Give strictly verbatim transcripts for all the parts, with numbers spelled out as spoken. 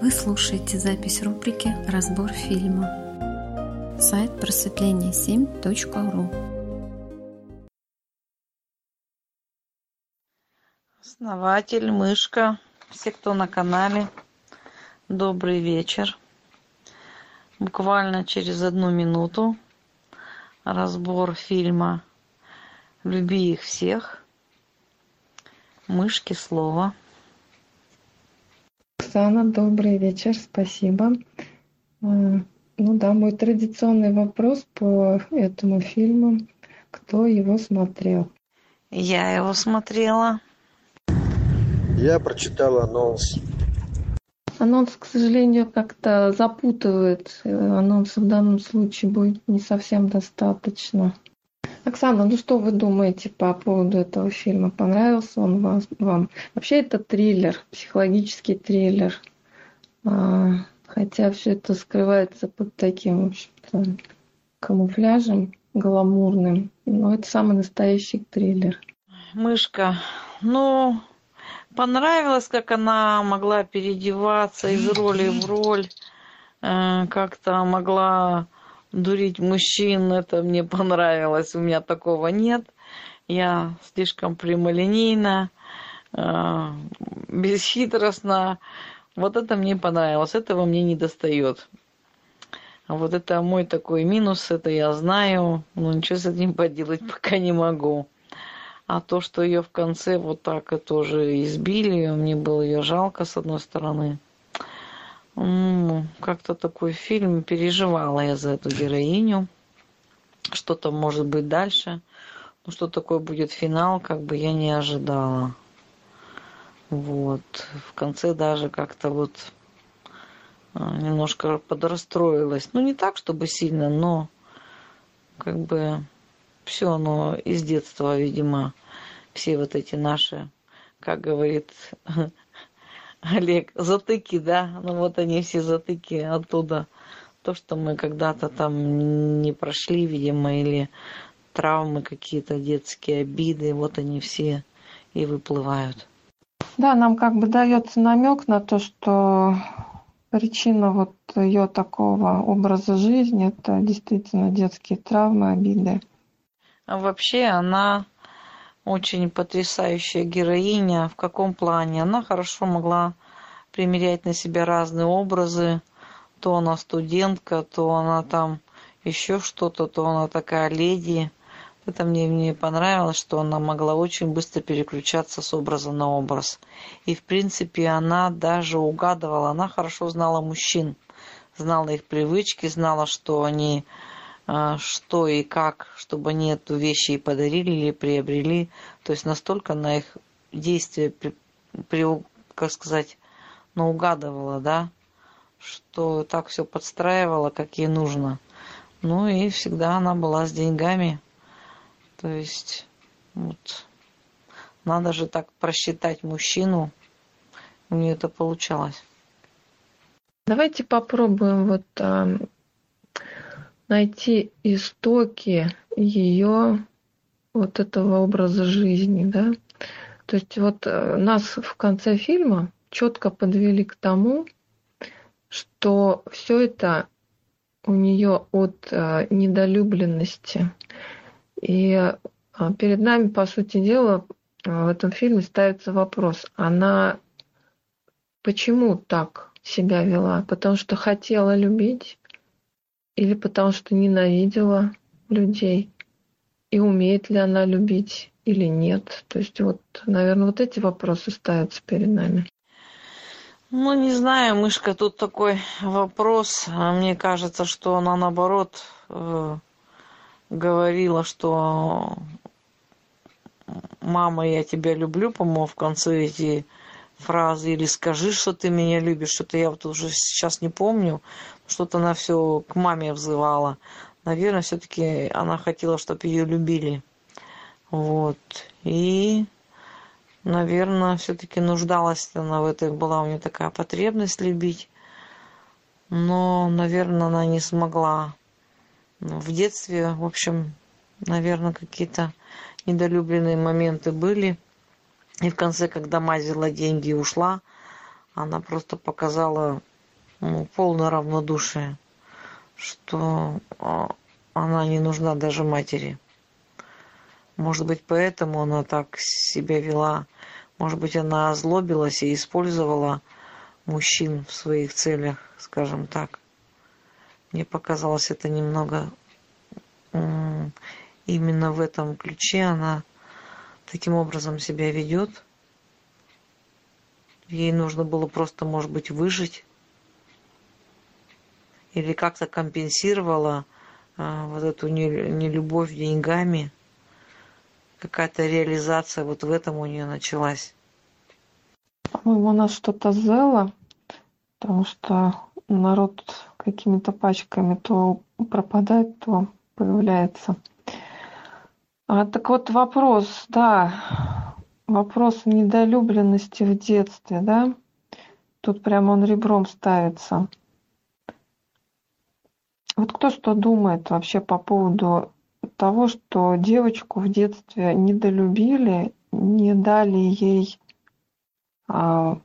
Вы слушаете запись рубрики «Разбор фильма». Сайт просветления семь точка ру. Основатель, мышка, все, кто на канале, добрый вечер. Буквально через одну минуту разбор фильма «Люби их всех», «Мышки слова». Оксана, добрый вечер, спасибо. Ну да, мой традиционный вопрос по этому фильму. Кто его смотрел? Я его смотрела. Я прочитала анонс. Анонс, к сожалению, как-то запутывает. Анонса в данном случае будет не совсем достаточно. Оксана, ну что вы думаете по поводу этого фильма? Понравился он вам? Вообще это триллер, психологический триллер. Хотя все это скрывается под таким, в общем-то, камуфляжем гламурным. Но это самый настоящий триллер. Мышка, ну, понравилось, как она могла переодеваться из роли в роль. Как-то могла... дурить мужчин, это мне понравилось. У меня такого нет. Я слишком прямолинейна, бесхитростна. Вот это мне понравилось. Этого мне не достает. Вот это мой такой минус. Это я знаю. Но ничего с этим поделать пока не могу. А то, что ее в конце вот так тоже избили, мне было ее жалко, с одной стороны. Как-то такой фильм, переживала я за эту героиню, что там может быть дальше, ну что такое будет финал, как бы я не ожидала. Вот. В конце даже как-то вот немножко подрастроилась. Ну не так, чтобы сильно, но как бы все оно из детства, видимо, все вот эти наши, как говорит... Олег, затыки, да? Ну вот они все затыки оттуда. То, что мы когда-то там не прошли, видимо, или травмы какие-то, детские обиды, вот они все и выплывают. Да, нам как бы дается намек на то, что причина вот ее такого образа жизни — это действительно детские травмы, обиды. А вообще она... очень потрясающая героиня. В каком плане? Она хорошо могла примерять на себя разные образы. То она студентка, то она там еще что-то, то она такая леди. Это мне, мне понравилось, что она могла очень быстро переключаться с образа на образ. И, в принципе, она даже угадывала. Она хорошо знала мужчин, знала их привычки, знала, что они... что и как, чтобы они эту вещь и подарили, или приобрели. То есть настолько на их действия, при, при, как сказать, наугадывала, да, что так все подстраивала, как ей нужно. Ну и всегда она была с деньгами. То есть вот, надо же так просчитать мужчину. У нее это получалось. Давайте попробуем вот... найти истоки ее вот этого образа жизни, да. То есть вот нас в конце фильма четко подвели к тому, что все это у нее от недолюбленности. И перед нами, по сути дела, в этом фильме ставится вопрос: она почему так себя вела? Потому что хотела любить? Или потому что ненавидела людей? И умеет ли она любить или нет? То есть вот, наверное, вот эти вопросы ставятся перед нами. Ну, не знаю, мышка, тут такой вопрос. Мне кажется, что она, наоборот, э, говорила, что «мама, я тебя люблю», по-моему, в конце эти фразы, или «скажи, что ты меня любишь», что-то я вот уже сейчас не помню. Что-то она все к маме взывала. Наверное, все-таки она хотела, чтобы ее любили. Вот. И, наверное, все-таки нуждалась она в этой, была у нее такая потребность любить. Но, наверное, она не смогла. В детстве, в общем, наверное, какие-то недолюбленные моменты были. И в конце, когда мать взяла деньги и ушла, она просто показала полное равнодушие, что она не нужна даже матери. Может быть, поэтому она так себя вела. Может быть, она озлобилась и использовала мужчин в своих целях, скажем так. Мне показалось это немного... Именно в этом ключе она таким образом себя ведет. Ей нужно было просто, может быть, выжить. Или как-то компенсировала э, вот эту нелюбовь деньгами. Какая-то реализация вот в этом у нее началась. По-моему, она что-то зела, потому что народ какими-то пачками то пропадает, то появляется. А, так вот вопрос, да, вопрос недолюбленности в детстве, да, тут прямо он ребром ставится. Вот кто что думает вообще по поводу того, что девочку в детстве недолюбили, не дали ей, а,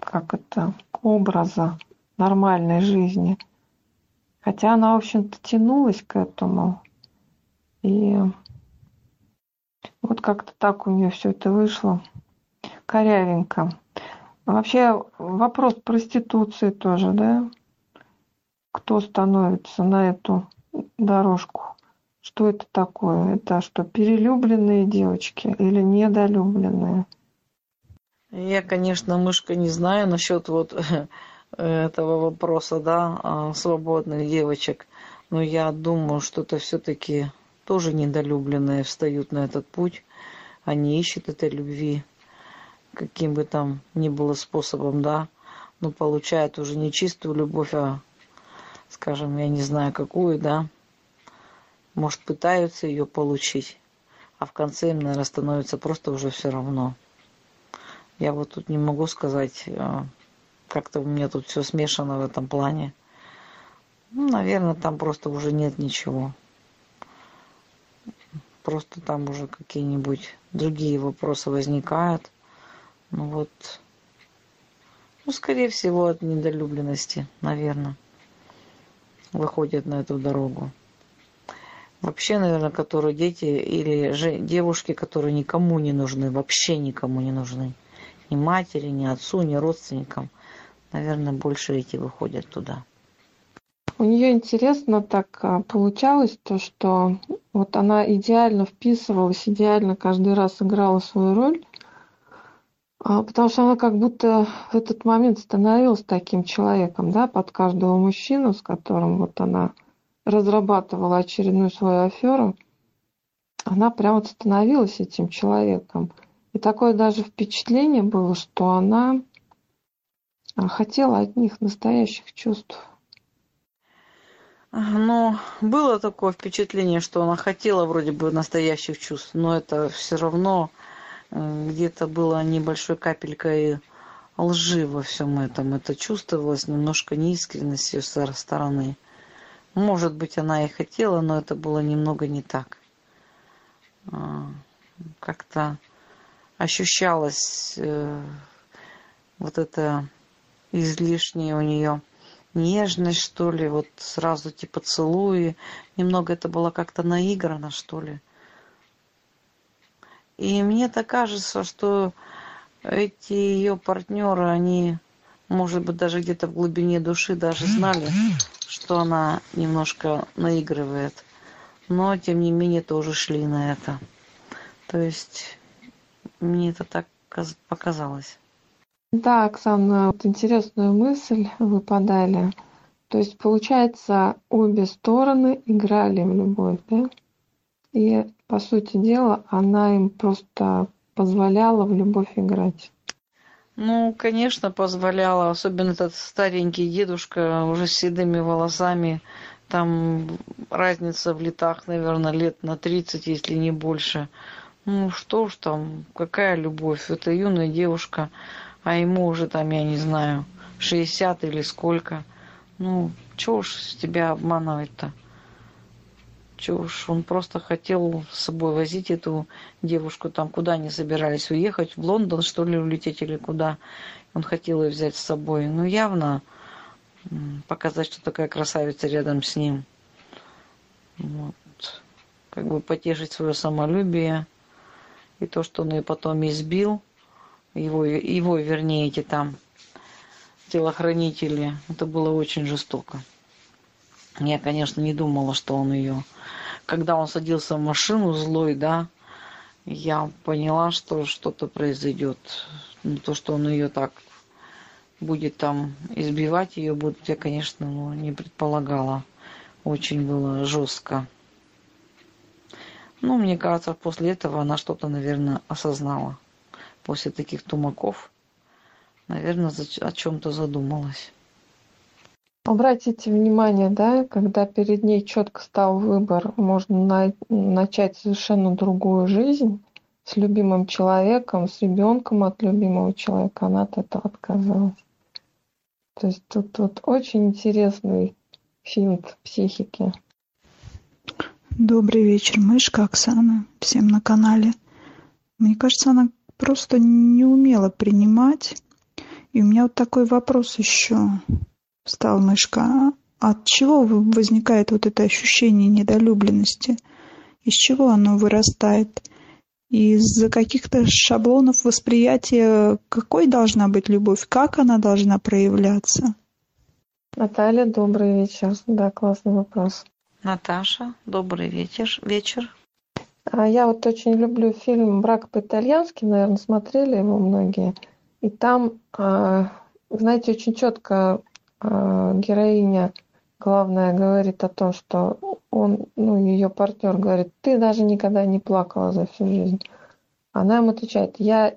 как это, образа нормальной жизни, хотя она, в общем-то, тянулась к этому. И вот как-то так у нее все это вышло. Корявенько. Вообще вопрос проституции тоже, да? Кто становится на эту дорожку? Что это такое? Это что, перелюбленные девочки или недолюбленные? Я, конечно, мышка, не знаю насчет вот этого вопроса, да, свободных девочек. Но я думаю, что-то все-таки... тоже недолюбленные встают на этот путь. Они ищут этой любви, каким бы там ни было способом, да. Но получают уже не чистую любовь, а, скажем, я не знаю какую, да. Может, пытаются ее получить, а в конце им, наверное, становится просто уже все равно. Я вот тут не могу сказать, как-то у меня тут все смешано в этом плане. Ну, наверное, там просто уже нет ничего. Просто там уже какие-нибудь другие вопросы возникают. Ну вот, ну, скорее всего, от недолюбленности, наверное, выходят на эту дорогу. Вообще, наверное, которые дети или же девушки, которые никому не нужны, вообще никому не нужны. Ни матери, ни отцу, ни родственникам. Наверное, больше эти выходят туда. У нее интересно так получалось, то, что вот она идеально вписывалась, идеально каждый раз играла свою роль, потому что она как будто в этот момент становилась таким человеком, да, под каждого мужчину, с которым вот она разрабатывала очередную свою аферу, она прям вот становилась этим человеком. И такое даже впечатление было, что она хотела от них настоящих чувств. Но было такое впечатление, что она хотела вроде бы настоящих чувств, но это все равно где-то было небольшой капелькой лжи во всем этом. Это чувствовалось немножко неискренность с ее стороны. Может быть, она и хотела, но это было немного не так. Как-то ощущалось вот это излишнее у нее... нежность, что ли, вот сразу типа целуи. Немного это было как-то наиграно, что ли. И мне-то кажется, что эти ее партнеры, они, может быть, даже где-то в глубине души даже знали, что она немножко наигрывает. Но, тем не менее, тоже шли на это. То есть, мне это так показалось. Да, Оксана, вот интересную мысль вы подали. То есть, получается, обе стороны играли в любовь, да? И, по сути дела, она им просто позволяла в любовь играть. Ну, конечно, позволяла. Особенно этот старенький дедушка уже с седыми волосами. Там разница в летах, наверное, лет на тридцать, если не больше. Ну, что ж там, какая любовь? Это юная девушка... А ему уже там, я не знаю, шестьдесят или сколько. Ну, чего уж тебя обманывать-то? чушь. Он просто хотел с собой возить эту девушку там, куда они собирались уехать, в Лондон, что ли, улететь или куда. Он хотел ее взять с собой. Ну, явно показать, что такая красавица рядом с ним. Вот. Как бы потешить свое самолюбие. И то, что он ее потом избил, его, его вернее, эти там телохранители, это было очень жестоко. Я, конечно, не думала, что он ее... Когда он садился в машину злой, да, я поняла, что что-то произойдет. То, что он ее так будет там избивать, ее будут, я, конечно, не предполагала. Очень было жестко. Ну, мне кажется, после этого она что-то, наверное, осознала. После таких тумаков, наверное, о чем-то задумалась. Обратите внимание, да, когда перед ней четко стал выбор, можно на, начать совершенно другую жизнь с любимым человеком, с ребенком от любимого человека, она от этого отказалась. То есть тут, тут очень интересный финт психики. Добрый вечер, Мышка, Оксана, всем на канале. Мне кажется, она просто не умела принимать. И у меня вот такой вопрос еще. Встал Мышка. От чего возникает вот это ощущение недолюбленности? Из чего оно вырастает? Из-за каких-то шаблонов восприятия, какой должна быть любовь, как она должна проявляться? Наталья, добрый вечер. Да, классный вопрос. Наташа, добрый вечер. Вечер. Я вот очень люблю фильм «Брак по-итальянски», наверное, смотрели его многие. И там, знаете, очень четко героиня главная говорит о том, что он, ну, ее партнер говорит: ты даже никогда не плакала за всю жизнь. Она ему отвечает: я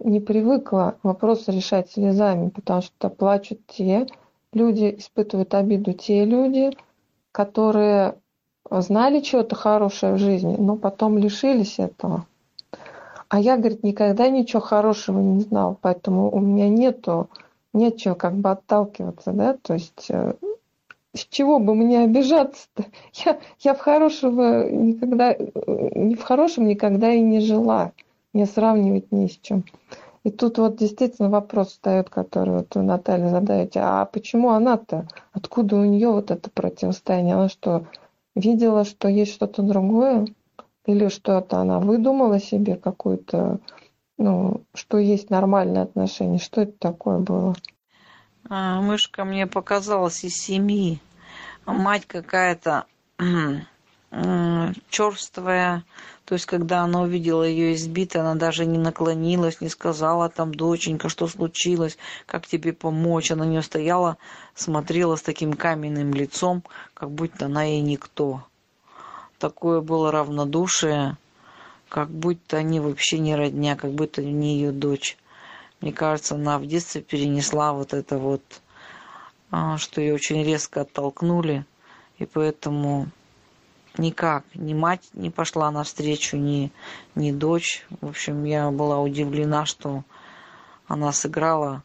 не привыкла вопросы решать слезами, потому что плачут те люди, испытывают обиду те люди, которые знали чего-то хорошего в жизни, но потом лишились этого. А я, говорит, никогда ничего хорошего не знала, поэтому у меня нету нечего как бы отталкиваться, да, то есть э, с чего бы мне обижаться-то? Я, я в хорошего никогда, э, не в хорошем никогда и не жила, не сравнивать ни с чем. И тут вот действительно вопрос встает, который вот вы, Наталья, задаете: а почему она-то? Откуда у нее вот это противостояние? Она что, видела, что есть что-то другое? Или что-то она выдумала себе какую-то... Ну, что есть нормальные отношения. Что это такое было? А, Мышка мне показалась из семьи. Мать какая-то черствая. То есть, когда она увидела ее избитой, она даже не наклонилась, не сказала там: доченька, что случилось, как тебе помочь? Она на нее стояла, смотрела с таким каменным лицом, как будто она ей никто. Такое было равнодушие. Как будто они вообще не родня, как будто не ее дочь. Мне кажется, она в детстве перенесла вот это вот, что ее очень резко оттолкнули. И поэтому никак, ни мать не пошла навстречу, ни, ни дочь. В общем, я была удивлена, что она сыграла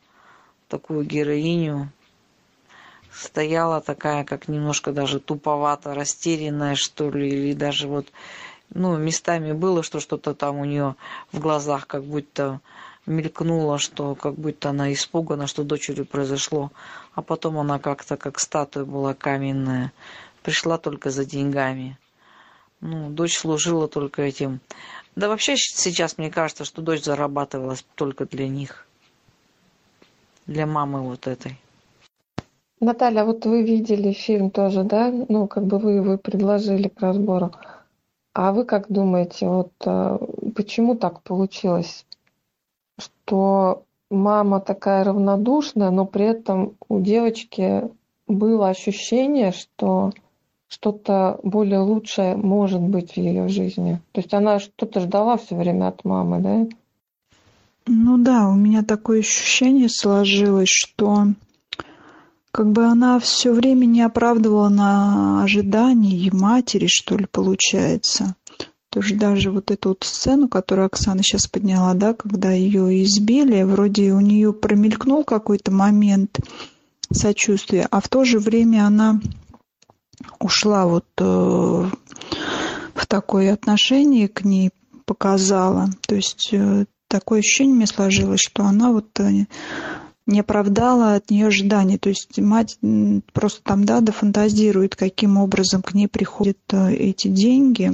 такую героиню. Стояла такая, как немножко даже туповато, растерянная, что ли, или даже вот... Ну, местами было, что что-то там у нее в глазах как будто мелькнуло, что как будто она испугана, что дочерью произошло. А потом она как-то как статуя была каменная. Пришла только за деньгами. Ну, дочь служила только этим. Да вообще сейчас мне кажется, что дочь зарабатывалась только для них. Для мамы вот этой. Наталья, вот вы видели фильм тоже, да? Ну, как бы вы его предложили к разбору. А вы как думаете, вот почему так получилось, что мама такая равнодушная, но при этом у девочки было ощущение, что что-то более лучшее может быть в ее жизни? То есть она что-то ждала все время от мамы, да? Ну да, у меня такое ощущение сложилось, что как бы она все время не оправдывала на ожидании матери, что ли, получается. То есть даже вот эту вот сцену, которую Оксана сейчас подняла, да, когда ее избили, вроде у нее промелькнул какой-то момент сочувствия, а в то же время она ушла вот э, в такое отношение к ней показала. То есть такое ощущение мне сложилось, что она вот не оправдала от нее ожиданий. То есть мать просто там, да, дофантазирует, каким образом к ней приходят эти деньги.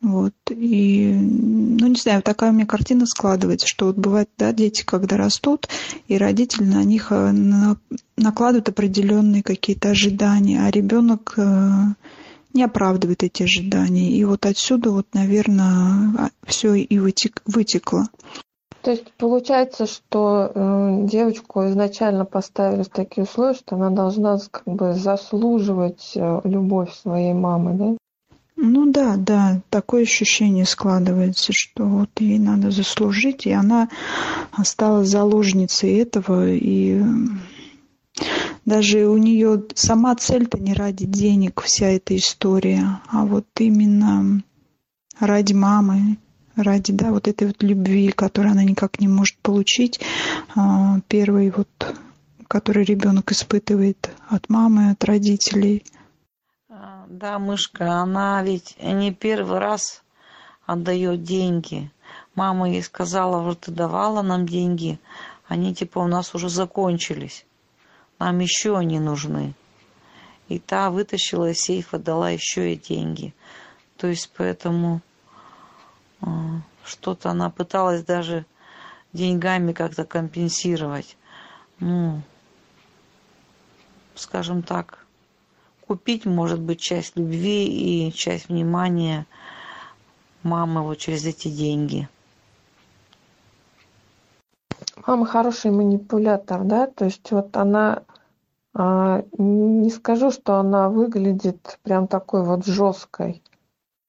Вот, и, ну, не знаю, такая у меня картина складывается, что вот бывает, да, дети, когда растут, и родители на них накладывают определенные какие-то ожидания, а ребенок не оправдывает эти ожидания. И вот отсюда, вот, наверное, все и вытек, вытекло. То есть получается, что э, девочку изначально поставили в такие условия, что она должна как бы заслуживать любовь своей мамы, да? Ну да, да, такое ощущение складывается, что вот ей надо заслужить, и она стала заложницей этого, и даже у нее сама цель-то не ради денег вся эта история, а вот именно ради мамы, ради, да, вот этой вот любви, которую она никак не может получить, первой вот, которую ребенок испытывает от мамы, от родителей. Да, мышка, она ведь не первый раз отдает деньги. Мама ей сказала, вот ты давала нам деньги, они типа у нас уже закончились, нам еще они нужны. И та вытащила из сейфа, дала еще и деньги. То есть поэтому что-то она пыталась даже деньгами как-то компенсировать. Ну, скажем так, купить, может быть, часть любви и часть внимания мамы вот через эти деньги. Мама хороший манипулятор, да? То есть вот она, не скажу, что она выглядит прям такой вот жесткой.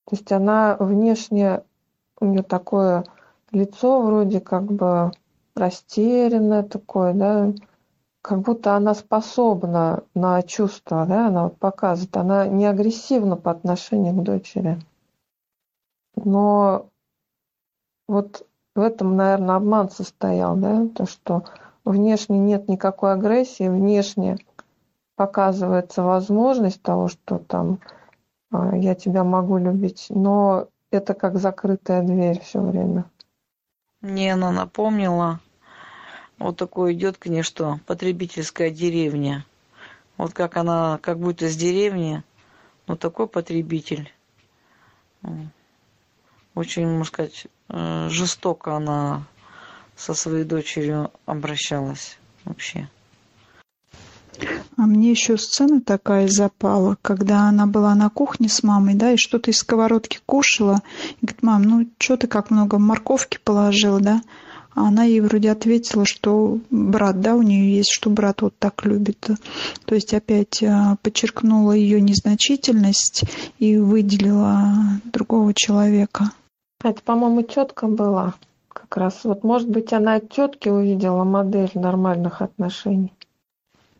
То есть она внешне, у нее такое лицо вроде как бы растерянное такое, да? Как будто она способна на чувства, да, она вот показывает, она не агрессивна по отношению к дочери. Но вот в этом, наверное, обман состоял, да, то, что внешне нет никакой агрессии, внешне показывается возможность того, что там я тебя могу любить, но это как закрытая дверь все время. Мне она напомнила. Вот такое идет, конечно, потребительская деревня. Вот как она, как будто с деревни, но такой потребитель. Очень, можно сказать, жестоко она со своей дочерью обращалась вообще. А мне еще сцена такая запала, когда она была на кухне с мамой, да, и что-то из сковородки кушала. И говорит, мам, ну что ты как много морковки положила, да? А она ей вроде ответила, что брат, да, у нее есть, что брат вот так любит. То есть опять подчеркнула ее незначительность и выделила другого человека. Это, по-моему, тетка была как раз. Вот, может быть, она от тетки увидела модель нормальных отношений.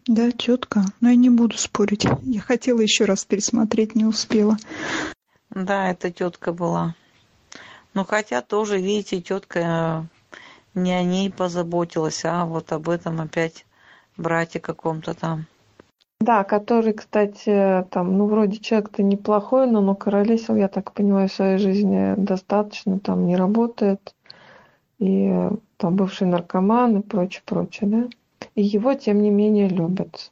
Да, тетка. Но я не буду спорить. Я хотела еще раз пересмотреть, не успела. Да, это тетка была. Но хотя тоже, видите, тетка не о ней позаботилась, а вот об этом опять брате каком-то там. Да, который, кстати, там, ну, вроде человек-то неплохой, но, но королесил, я так понимаю, в своей жизни достаточно, там не работает, и там бывший наркоман и прочее, прочее, да. И его, тем не менее, любят.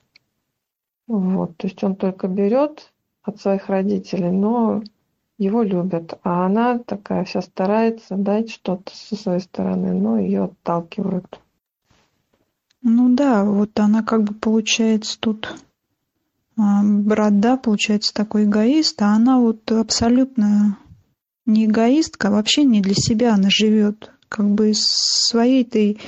Вот, то есть он только берет от своих родителей, но его любят, а она такая вся старается дать что-то со своей стороны, но ее отталкивают. Ну да, вот она как бы получается тут, брат, да, получается такой эгоист, а она вот абсолютно не эгоистка, вообще не для себя она живет, как бы своей этой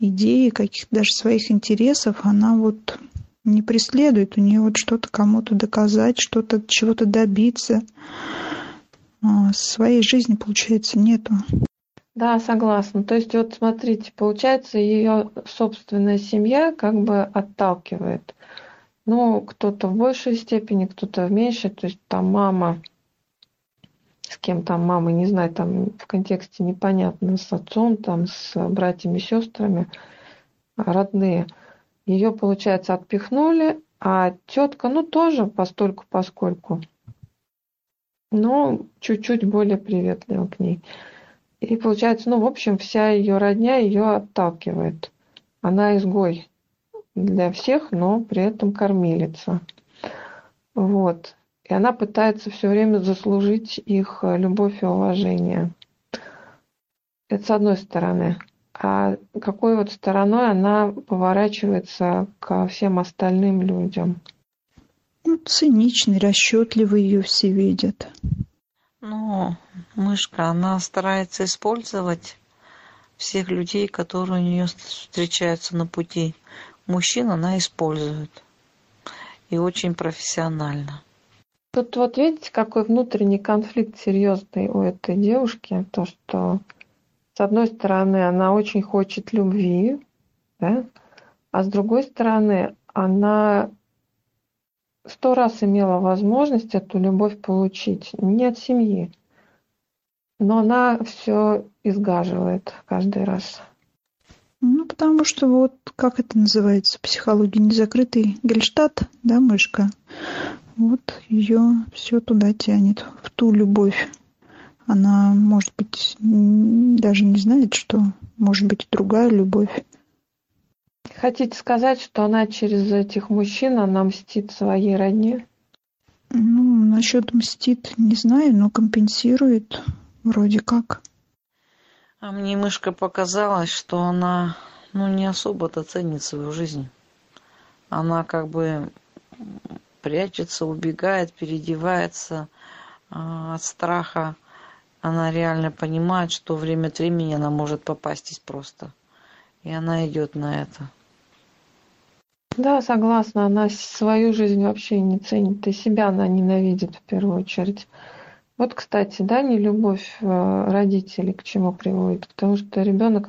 идеи, каких-то даже своих интересов она вот не преследует, у нее вот что-то кому-то доказать, что-то, чего-то добиться. Своей жизни, получается, нету. Да, согласна. То есть, вот смотрите, получается, ее собственная семья как бы отталкивает. Ну, кто-то в большей степени, кто-то в меньшей. То есть, там мама, с кем там мама, не знаю, там в контексте непонятно, с отцом, там с братьями, сестрами, родные. Ее, получается, отпихнули, а тетка, ну, тоже постольку-поскольку. но чуть-чуть более приветливо к ней. И получается, ну, в общем, вся ее родня ее отталкивает. Она изгой для всех, но при этом кормилица. Вот. И она пытается все время заслужить их любовь и уважение. Это с одной стороны. А какой вот стороной она поворачивается ко всем остальным людям? Ну, циничный, расчетливый, ее все видят. Ну, мышка, она старается использовать всех людей, которые у нее встречаются на пути. Мужчин она использует. И очень профессионально. Тут вот видите, какой внутренний конфликт серьезный у этой девушки. То, что с одной стороны она очень хочет любви, да? А с другой стороны она сто раз имела возможность эту любовь получить не от семьи. Но она все изгаживает каждый раз. Ну, потому что вот, как это называется, психология, незакрытый гельштадт, да, мышка? Вот ее все туда тянет, в ту любовь. Она, может быть, даже не знает, что может быть другая любовь. Хотите сказать, что она через этих мужчин, она мстит своей родне? Ну, насчет мстит не знаю, но компенсирует вроде как. А мне, мышка, показалось, что она, ну, не особо-то ценит свою жизнь. Она как бы прячется, убегает, переодевается от страха. Она реально понимает, что время от времени она может попастись просто. И она идет на это. Да, согласна. Она свою жизнь вообще не ценит. И себя она ненавидит в первую очередь. Вот, кстати, да, нелюбовь родителей к чему приводит. Потому что ребенок...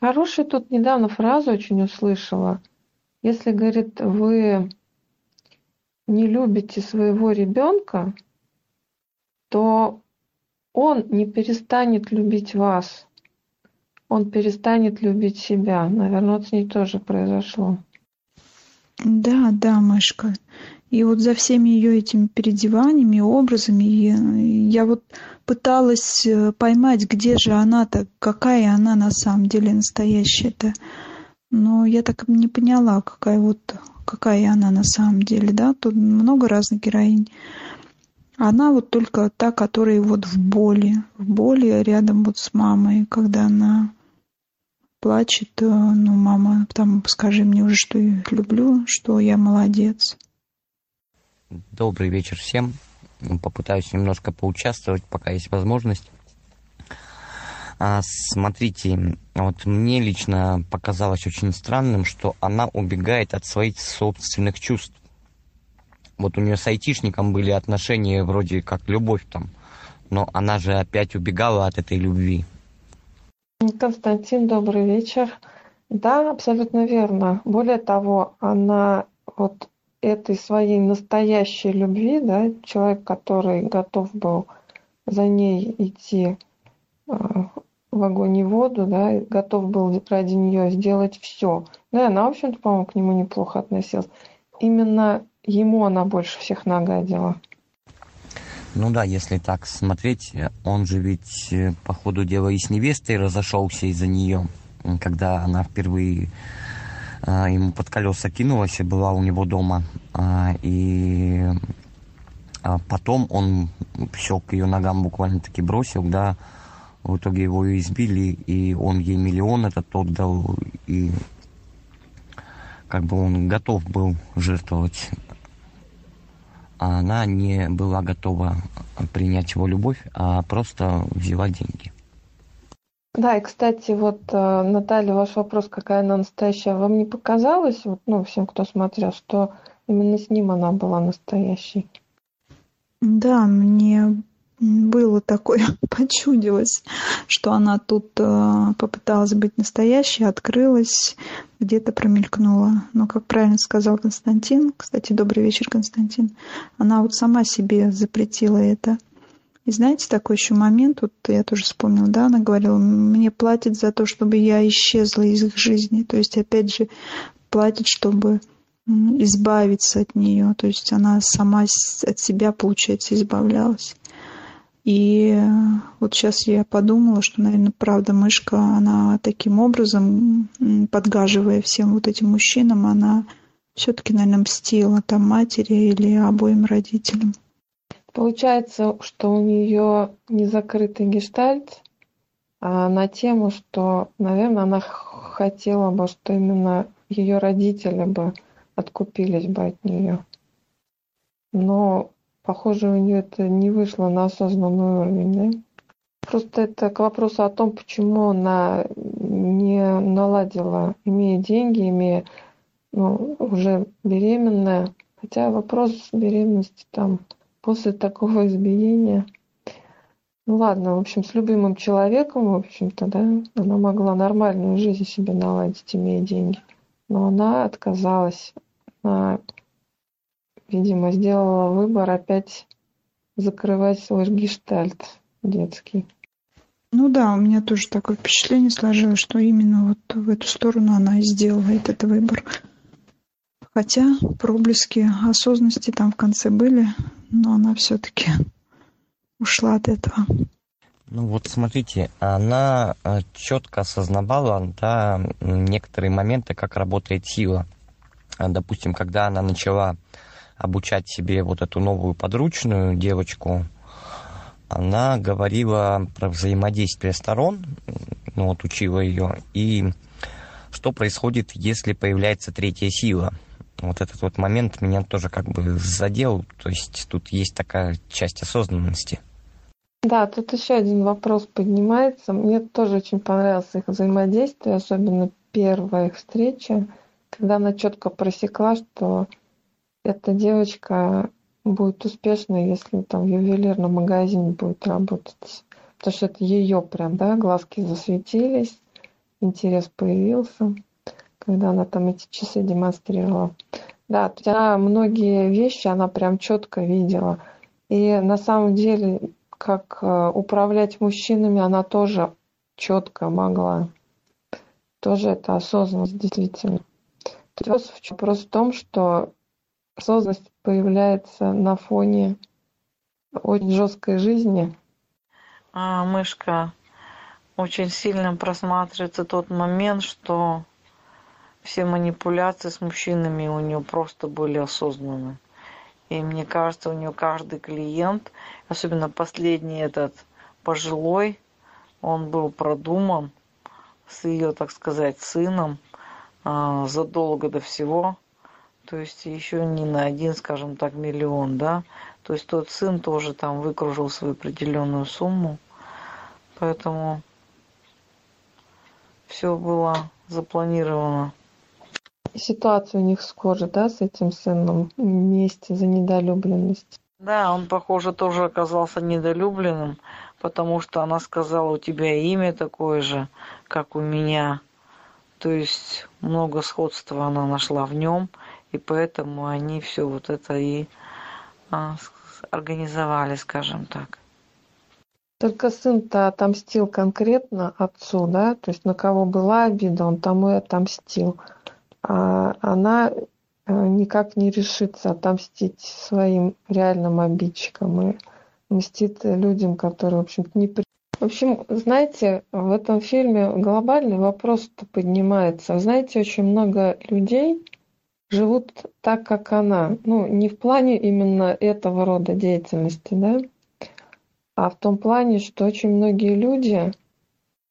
Хорошую тут недавно фразу очень услышала. Если, говорит, вы... не любите своего ребенка, то он не перестанет любить вас. Он перестанет любить себя. Наверное, вот с ней тоже произошло. Да, да, мышка. И вот за всеми ее этими передеваниями, образами, я вот пыталась поймать, где же она-то, какая она на самом деле настоящая-то. Но я так не поняла, какая вот... какая она на самом деле, да, тут много разных героинь. Она вот только та, которая вот в боли, в боли рядом вот с мамой, когда она плачет, ну, мама, там, скажи мне уже, что я люблю, что я молодец. Добрый вечер всем. Попытаюсь немножко поучаствовать, пока есть возможность. Смотрите, вот мне лично показалось очень странным, что она убегает от своих собственных чувств. Вот у нее с айтишником были отношения вроде как любовь там, но она же опять убегала от этой любви. Константин, добрый вечер. Да, абсолютно верно. Более того, она вот этой своей настоящей любви, да, человек, который готов был за ней идти в огонь и воду, да, готов был ради нее сделать все. Ну и она, в общем-то, по-моему, к нему неплохо относилась. Именно ему она больше всех нагадила. Ну да, если так смотреть, он же ведь по ходу дела и с невестой разошелся из-за нее, когда она впервые ему под колеса кинулась и была у него дома. И потом он все к ее ногам буквально-таки бросил, да. В итоге его избили, и он ей миллион этот отдал, и как бы он готов был жертвовать. А она не была готова принять его любовь, а просто взяла деньги. Да, и, кстати, вот, Наталья, ваш вопрос, какая она настоящая, вам не показалось, вот, ну, всем, кто смотрел, что именно с ним она была настоящей? Да, мне... было такое, почудилось, что она тут э, попыталась быть настоящей, открылась, где-то промелькнула. Но, как правильно сказал Константин, кстати, добрый вечер, Константин, она вот сама себе запретила это. И знаете, такой еще момент, вот я тоже вспомнила, да, она говорила, мне платят за то, чтобы я исчезла из их жизни. То есть, опять же, платят, чтобы избавиться от нее. То есть она сама от себя, получается, избавлялась. И вот сейчас я подумала, что, наверное, правда, мышка, она таким образом, подгаживая всем вот этим мужчинам, она все-таки, наверное, мстила там матери или обоим родителям. Получается, что у нее незакрытый гештальт на тему, что, наверное, она хотела бы, что именно ее родители бы откупились бы от нее. Но, похоже, у нее это не вышло на осознанный уровень, да? Просто это к вопросу о том, почему она не наладила, имея деньги, имея, ну, уже беременная. Хотя вопрос беременности там после такого избиения. Ну ладно, в общем, с любимым человеком, в общем-то, да, она могла нормальную жизнь себе наладить, имея деньги. Но она отказалась. Она, видимо, сделала выбор опять закрывать свой гештальт детский. Ну да, у меня тоже такое впечатление сложилось, что именно вот в эту сторону она и сделала этот выбор. Хотя проблески осознанности там в конце были, но она все-таки ушла от этого. Ну вот смотрите, она четко осознавала, да, некоторые моменты, как работает сила. Допустим, когда она начала обучать себе вот эту новую подручную девочку, она говорила про взаимодействие сторон, ну вот учила ее, и что происходит, если появляется третья сила. Вот этот вот момент меня тоже как бы задел, то есть тут есть такая часть осознанности. Да, тут еще один вопрос поднимается. Мне тоже очень понравилось их взаимодействие, особенно первая их встреча, когда она четко просекла, что эта девочка будет успешной, если там в ювелирном магазине будет работать. Потому что это ее прям, да, глазки засветились, интерес появился, когда она там эти часы демонстрировала. Да, то есть она многие вещи, она прям четко видела. И на самом деле, как управлять мужчинами, она тоже четко могла. Тоже это осознанность, действительно. Вопрос в том, что осознанность появляется на фоне очень жесткой жизни. А мышка очень сильно просматривается тот момент, что все манипуляции с мужчинами у нее просто были осознаны. И мне кажется, у нее каждый клиент, особенно последний этот пожилой, он был продуман с ее, так сказать, сыном задолго до всего. То есть еще не на один, скажем так, миллион, да. То есть тот сын тоже там выкружил свою определенную сумму. Поэтому все было запланировано. Ситуация у них скоро, да, с этим сыном вместе за недолюбленность. Да, он, похоже, тоже оказался недолюбленным, потому что она сказала, у тебя имя такое же, как у меня. То есть много сходства она нашла в нем, и поэтому они все вот это и а, организовали, скажем так. Только сын-то отомстил конкретно отцу, да, то есть на кого была обида, он тому и отомстил. А она никак не решится отомстить своим реальным обидчикам и мстит людям, которые, в общем-то, не при... В общем, знаете, в этом фильме глобальный вопрос поднимается. Знаете, очень много людей живут так, как она. Ну, не в плане именно этого рода деятельности, да, а в том плане, что очень многие люди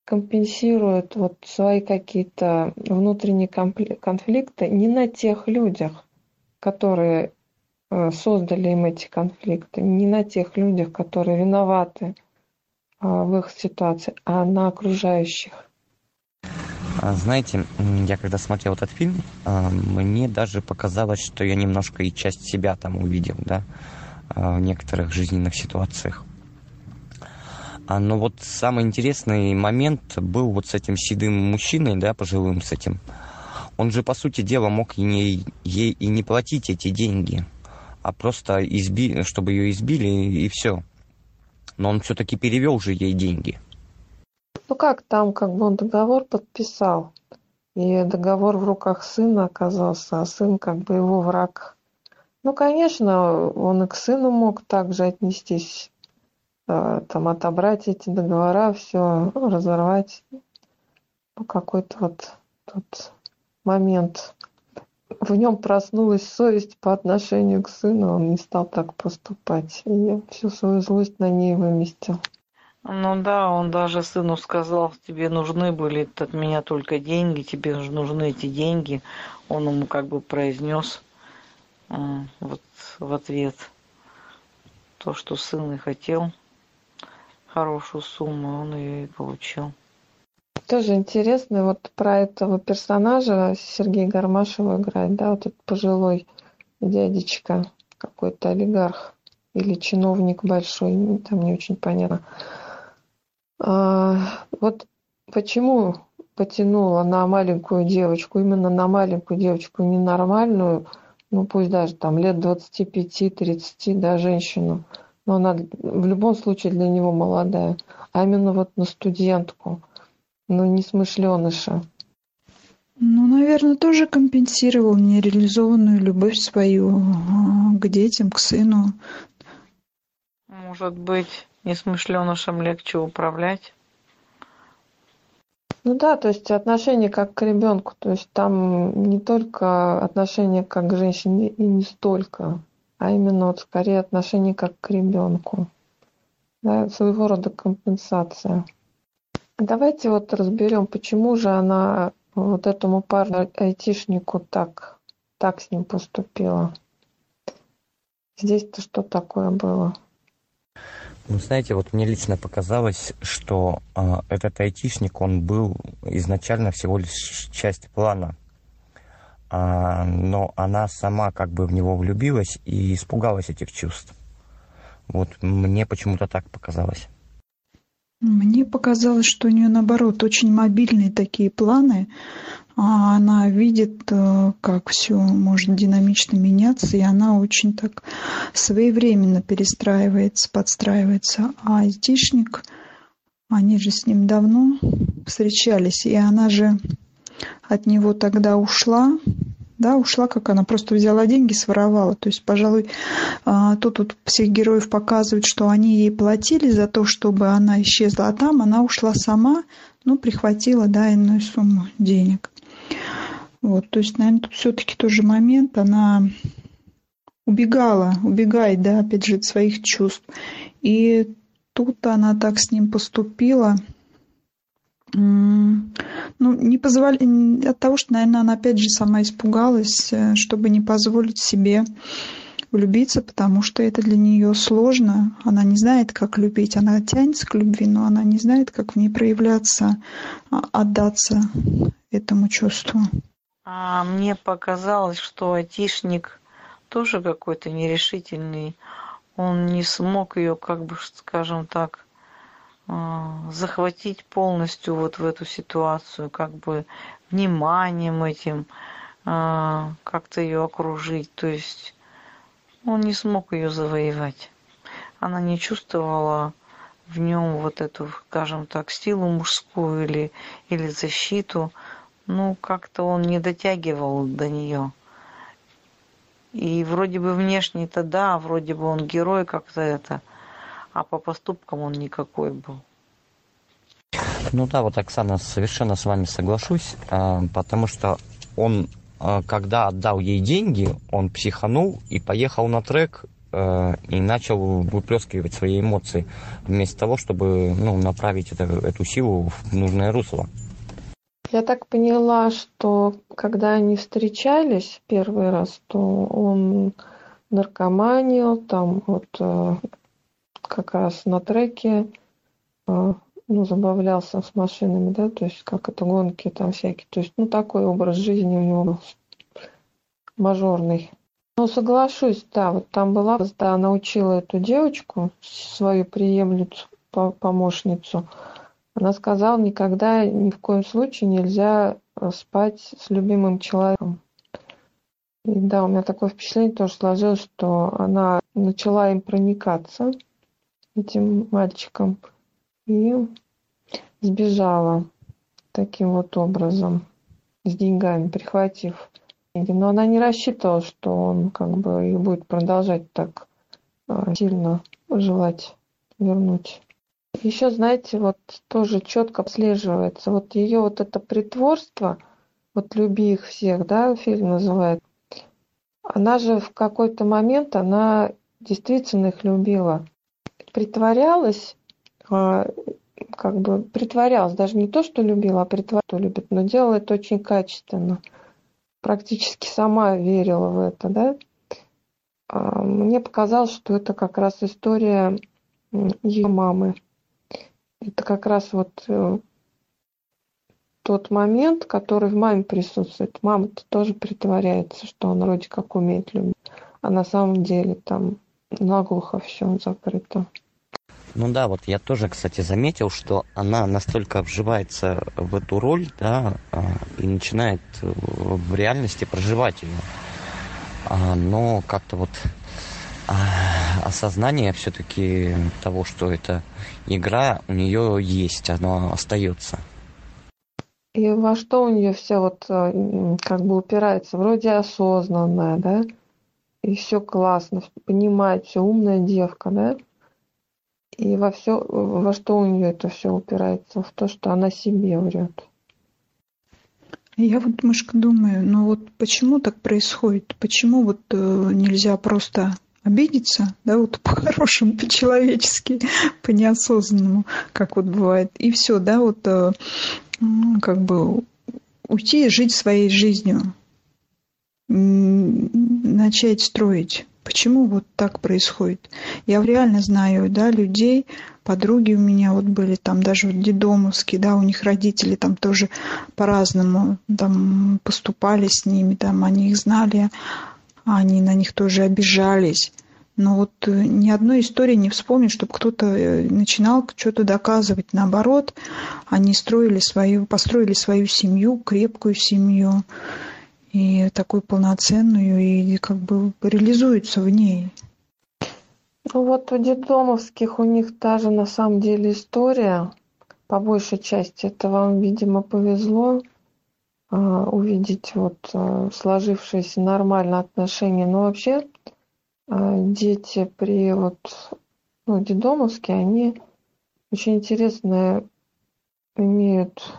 компенсируют вот свои какие-то внутренние конфликты не на тех людях, которые создали им эти конфликты, не на тех людях, которые виноваты в их ситуации, а на окружающих. Знаете, я когда смотрел этот фильм, мне даже показалось, что я немножко и часть себя там увидел, да, в некоторых жизненных ситуациях. Но вот самый интересный момент был вот с этим седым мужчиной, да, пожилым с этим. Он же, по сути дела, мог и не, ей и не платить эти деньги, а просто изби... чтобы ее избили, и все. Но он все-таки перевел же ей деньги. Ну как там, как бы он договор подписал. И договор в руках сына оказался, а сын как бы его враг. Ну, конечно, он и к сыну мог также отнестись, там, отобрать эти договора, все разорвать. Ну, какой-то вот тот момент. В нем проснулась совесть по отношению к сыну, он не стал так поступать. И всю свою злость на ней выместил. Ну да, он даже сыну сказал, тебе нужны были от меня только деньги, тебе нужны эти деньги. Он ему как бы произнес вот в ответ то, что сын и хотел, хорошую сумму, он ее и получил. Тоже интересно, вот про этого персонажа Сергей Гармаш его играет, да, вот этот пожилой дядечка, какой-то олигарх или чиновник большой, там не очень понятно. А, вот почему потянула на маленькую девочку, именно на маленькую девочку, ненормальную, ну пусть даже там лет двадцати пяти тридцати, да, женщину, но она в любом случае для него молодая, а именно вот на студентку. Ну, не смышленыша. Ну, наверное, тоже компенсировал нереализованную любовь свою к детям, к сыну. Может быть, несмышленышам легче управлять? Ну да, то есть отношение как к ребенку. То есть там не только отношение как к женщине и не столько, а именно вот скорее отношение как к ребенку. Да, своего рода компенсация. Давайте вот разберем, почему же она вот этому парню, айтишнику, так, так с ним поступила. Здесь-то что такое было? Ну, знаете, вот мне лично показалось, что э, этот айтишник, он был изначально всего лишь часть плана. А, но она сама как бы в него влюбилась и испугалась этих чувств. Вот мне почему-то так показалось. Мне показалось, что у нее, наоборот, очень мобильные такие планы. Она видит, как все может динамично меняться, и она очень так своевременно перестраивается, подстраивается. А айтишник, они же с ним давно встречались, и она же от него тогда ушла. Да, ушла, как она просто взяла деньги, своровала. То есть, пожалуй, тут вот всех героев показывают, что они ей платили за то, чтобы она исчезла, а там она ушла сама, но прихватила, да, иную сумму денег. Вот, то есть, наверное, тут все-таки тоже момент, она убегала, убегает, да, опять же, от своих чувств. И тут она так с ним поступила. Ну, не позволяли от того, что, наверное, она опять же сама испугалась, чтобы не позволить себе влюбиться, потому что это для нее сложно. Она не знает, как любить. Она тянется к любви, но она не знает, как в ней проявляться, отдаться этому чувству. А мне показалось, что айтишник тоже какой-то нерешительный. Он не смог ее, как бы, скажем так, захватить полностью вот в эту ситуацию, как бы вниманием этим, как-то ее окружить. То есть он не смог ее завоевать. Она не чувствовала в нем вот эту, скажем так, силу мужскую или, или защиту. Ну, как-то он не дотягивал до нее. И вроде бы внешне-то да, вроде бы он герой как-то это, а по поступкам он никакой был. Ну да, вот, Оксана, совершенно с вами соглашусь, потому что он, когда отдал ей деньги, он психанул и поехал на трек и начал выплескивать свои эмоции, вместо того, чтобы, ну, направить это, эту силу в нужное русло. Я так поняла, что когда они встречались первый раз, то он наркоманил, там вот... как раз на треке, ну, забавлялся с машинами, да, то есть как это гонки там всякие, то есть, ну, такой образ жизни у него был мажорный. Ну, соглашусь, да, вот там была, да, она учила эту девочку, свою преемницу, помощницу, она сказала, никогда, ни в коем случае нельзя спать с любимым человеком. И да, у меня такое впечатление тоже сложилось, что она начала им проникаться, этим мальчиком, и сбежала таким вот образом. с деньгами, прихватив деньги. Но она не рассчитывала, что он как бы их будет продолжать так сильно желать вернуть. Еще, знаете, вот тоже четко отслеживается. Вот ее вот это притворство, вот «Люби их всех», да, фильм называет, она же в какой-то момент, она действительно их любила. Притворялась, как бы притворялась, даже не то, что любила, а притворялась, что любит, но делала это очень качественно. Практически сама верила в это, да. Мне показалось, что это как раз история ее мамы. Это как раз вот тот момент, который в маме присутствует. Мама-то тоже притворяется, что он вроде как умеет любить, а на самом деле там наглухо все закрыто. Ну да, вот я тоже, кстати, заметил, что она настолько вживается в эту роль, да, и начинает в реальности проживать ее. Но как-то вот осознание все-таки того, что это игра, у нее есть, оно остается. И во что у нее все вот как бы упирается? Вроде осознанная, да? И все классно, понимает, все умная девка, да? И во все, во что у нее это все упирается? В то, что она себе врет. Я вот, Мышка, думаю, ну вот почему так происходит? Почему вот нельзя просто обидеться, да, вот по-хорошему, по-человечески, по-неосознанному, как вот бывает, и все, да, вот как бы уйти и жить своей жизнью, начать строить. Почему вот так происходит? Я реально знаю, да, людей, подруги у меня вот были, там даже вот детдомовские, да, у них родители там тоже по-разному там поступали с ними, там они их знали, они на них тоже обижались. Но вот ни одной истории не вспомнить, чтобы кто-то начинал что-то доказывать. Наоборот, они строили свою, построили свою семью, крепкую семью, и такую полноценную, и как бы реализуются в ней. Ну вот у детдомовских у них та же на самом деле история, по большей части. Это вам, видимо, повезло а, увидеть вот а, сложившиеся нормальные отношения. Но вообще а, дети при вот ну, детдомовские, они очень интересные имеют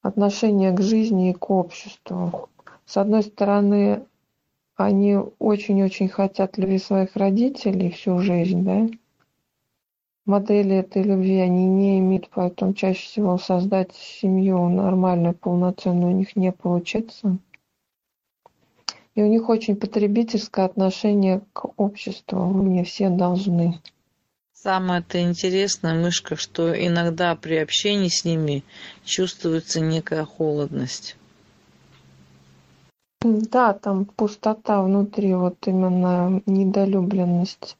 отношение к жизни и к обществу. С одной стороны, они очень-очень хотят любви своих родителей всю жизнь, да? Модели этой любви они не имеют, поэтому чаще всего создать семью нормальную, полноценную у них не получится. И у них очень потребительское отношение к обществу. Мне все должны. Самое-то интересное, Мышка, что иногда при общении с ними чувствуется некая холодность. Да, там пустота внутри, вот именно недолюбленность.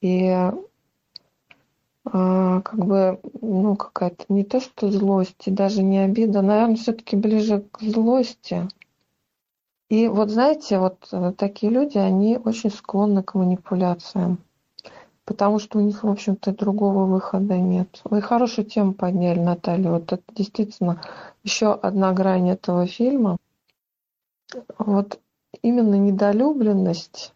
И э, как бы, ну, какая-то не то, что злость, и даже не обида, наверное, все-таки ближе к злости. И вот, знаете, вот такие люди, они очень склонны к манипуляциям. Потому что у них, в общем-то, другого выхода нет. Вы хорошую тему подняли, Наталья. Вот это действительно еще одна грань этого фильма. Вот именно недолюбленность,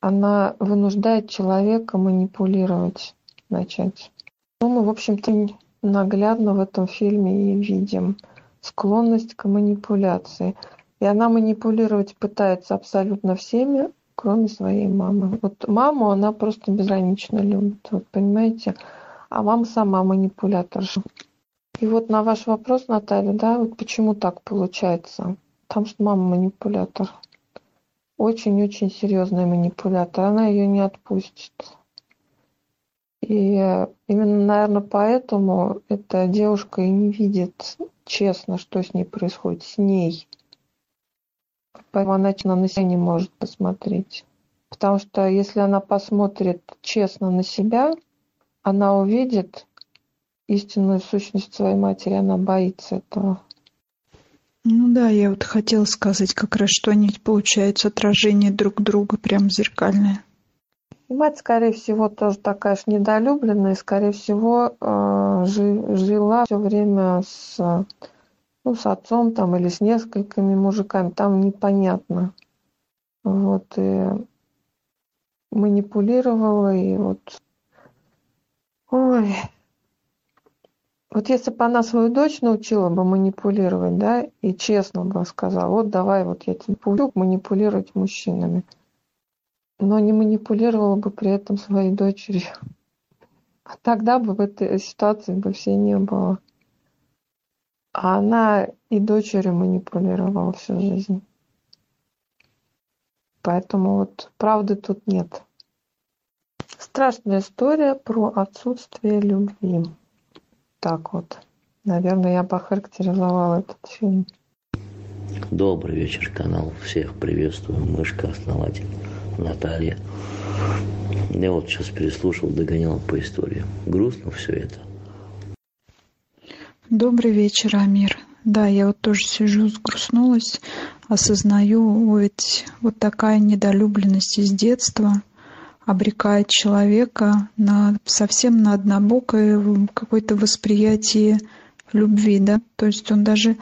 она вынуждает человека манипулировать, начать. Ну, мы, в общем-то, наглядно в этом фильме и видим склонность к манипуляции. И она манипулировать пытается абсолютно всеми, кроме своей мамы. Вот маму она просто безгранично любит, вот понимаете? А мама сама манипуляторша. И вот на ваш вопрос, Наталья, да, вот почему так получается? Потому что мама манипулятор. Очень-очень серьезный манипулятор. Она ее не отпустит. И именно, наверное, поэтому эта девушка и не видит честно, что с ней происходит, с ней. Поэтому она на себя не может посмотреть. Потому что если она посмотрит честно на себя, она увидит истинную сущность своей матери, она боится этого. Ну да, я вот хотела сказать как раз, что они, получается, отражение друг друга прям зеркальное. И мать, скорее всего, тоже такая же недолюбленная, скорее всего, жила все время с ну, с отцом там или с несколькими мужиками, там непонятно. Вот, и манипулировала, и вот... Ой... Вот если бы она свою дочь научила бы манипулировать, да, и честно бы сказала, вот давай вот я тебе буду манипулировать мужчинами, но не манипулировала бы при этом своей дочерью, а тогда бы в этой ситуации бы всей не было. А она и дочерью манипулировала всю жизнь. Поэтому вот правды тут нет. Страшная история про отсутствие любви. Так вот, наверное, я бы охарактеризовала этот фильм. Добрый вечер, канал. Всех приветствую. Мышка, основатель Наталья. Я вот сейчас переслушал, догонял по истории. Грустно все это. Добрый вечер, Амир. Да, я вот тоже сижу, сгрустнулась, осознаю, ведь вот такая недолюбленность из детства обрекает человека на совсем на однобокое какое-то восприятие любви, да, то есть он даже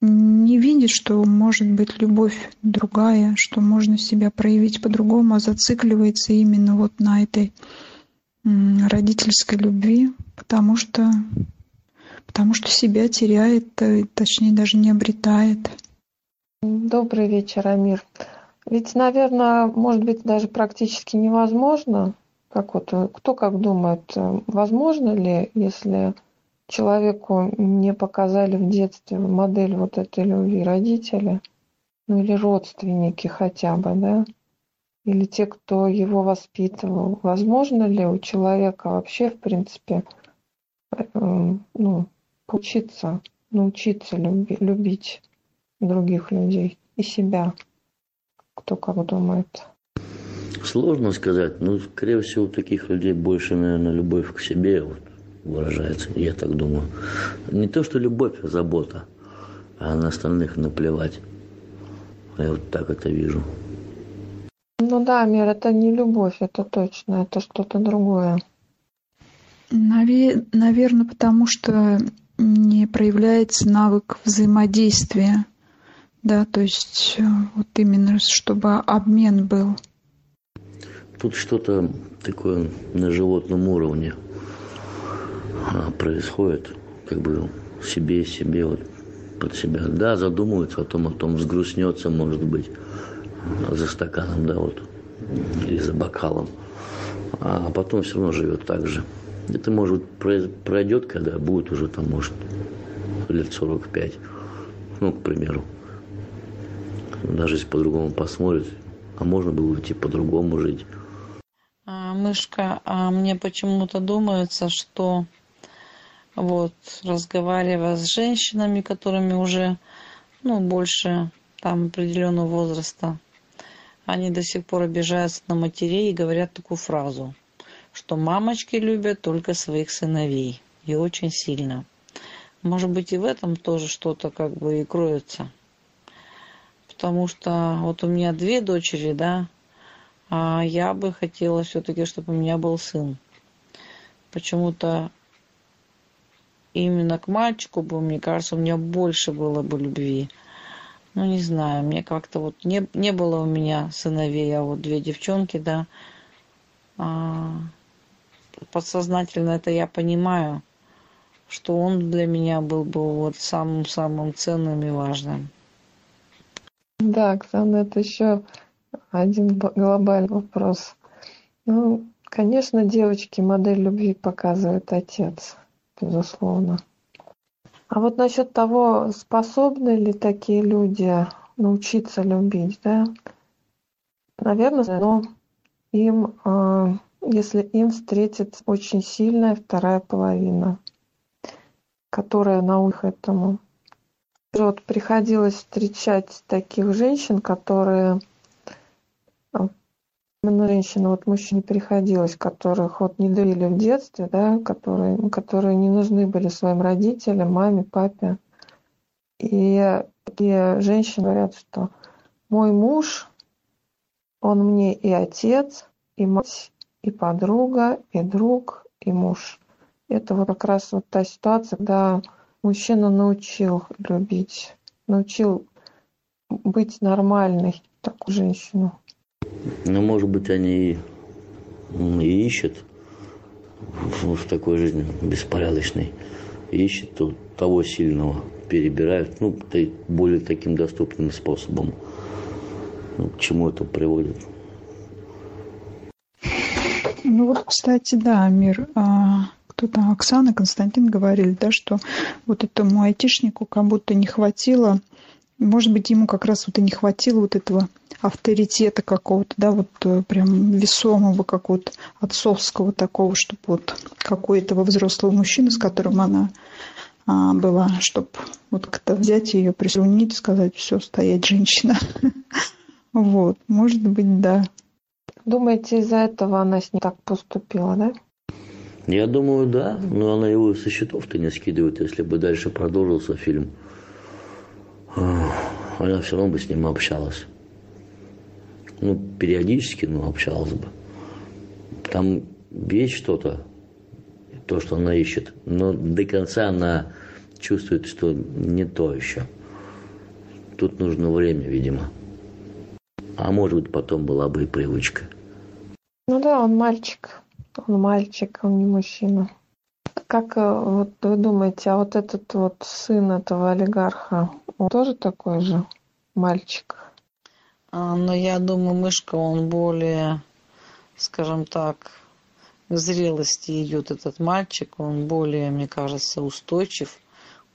не видит, что может быть любовь другая, что можно себя проявить по-другому, а зацикливается именно вот на этой родительской любви, потому что, потому что себя теряет, точнее даже не обретает. Добрый вечер, Амир. Ведь, наверное, может быть, даже практически невозможно. Как вот, кто как думает, возможно ли, если человеку не показали в детстве модель вот этой любви родители, ну или родственники хотя бы, да, или те, кто его воспитывал, возможно ли у человека вообще, в принципе, ну, поучиться, научиться люби, любить других людей и себя? Кто как думает? Сложно сказать. Ну, скорее всего, у таких людей больше, наверное, любовь к себе вот, выражается, я так думаю. Не то, что любовь, а забота. А на остальных наплевать. Я вот так это вижу. Ну да, Мир, это не любовь, это точно. Это что-то другое. Навер... Наверное, потому что не проявляется навык взаимодействия. Да, то есть вот именно, чтобы обмен был. Тут что-то такое на животном уровне происходит, как бы себе, себе, вот под себя. Да, задумывается о том, о том, сгрустнется, может быть, за стаканом, да, вот, или за бокалом. А потом все равно живет так же. Это, может быть, пройдет, когда будет уже, там, может, лет сорок пять, ну, к примеру. На жизнь по-другому посмотрит, а можно было уйти по-другому жить. Мышка, а мне почему-то думается, что вот разговаривая с женщинами, которыми уже ну, больше там определенного возраста, они до сих пор обижаются на матерей и говорят такую фразу, что мамочки любят только своих сыновей и очень сильно. Может быть, и в этом тоже что-то как бы и кроется. Потому что вот у меня две дочери, да, а я бы хотела все-таки, чтобы у меня был сын. Почему-то именно к мальчику бы, мне кажется, у меня больше было бы любви. Ну, не знаю, мне как-то вот не, не было у меня сыновей, а вот две девчонки, да. А подсознательно это я понимаю, что он для меня был бы вот самым-самым ценным и важным. Да, Оксана, это еще один глобальный вопрос. Ну, конечно, девочки модель любви показывает отец, безусловно. А вот насчет того, способны ли такие люди научиться любить, да? Наверное, но им, если им встретится очень сильная вторая половина, которая научит этому. Вот приходилось встречать таких женщин, которые, именно женщин, вот мужчин приходилось, которых вот не доверили в детстве, да, которые, которые не нужны были своим родителям, маме, папе. И, и женщины говорят, что мой муж, он мне и отец, и мать, и подруга, и друг, и муж. Это вот как раз вот та ситуация, когда мужчина научил любить, научил быть нормальной такую женщину. Ну, может быть, они и ищут в, в такой жизни беспорядочной, ищут то, того сильного, перебирают, ну, более таким доступным способом. Ну, к чему это приводит? Ну, вот, кстати, да, Амир, а, кто-то, Оксана, Константин говорили, да, что вот этому айтишнику как будто не хватило, может быть, ему как раз вот и не хватило вот этого авторитета какого-то, да, вот прям весомого какого-то отцовского такого, чтобы вот какой-то взрослого мужчины, с которым она а, была, чтобы вот как-то взять ее, прислонить и сказать: все, стоять, женщина. Вот, может быть, да. Думаете, из-за этого она с ним так поступила, да? Я думаю, да, но она его со счетов-то не скидывает, если бы дальше продолжился фильм. Она все равно бы с ним общалась. Ну, периодически, но общалась бы. Там есть что-то, то, что она ищет, но до конца она чувствует, что не то еще. Тут нужно время, видимо. А может быть, потом была бы и привычка. Ну да, он мальчик. Он мальчик, он не мужчина. Как вот вы думаете, а вот этот вот сын этого олигарха, он тоже такой же мальчик? А, но я думаю, Мышка, он более, скажем так, к зрелости идет этот мальчик. Он более, мне кажется, устойчив.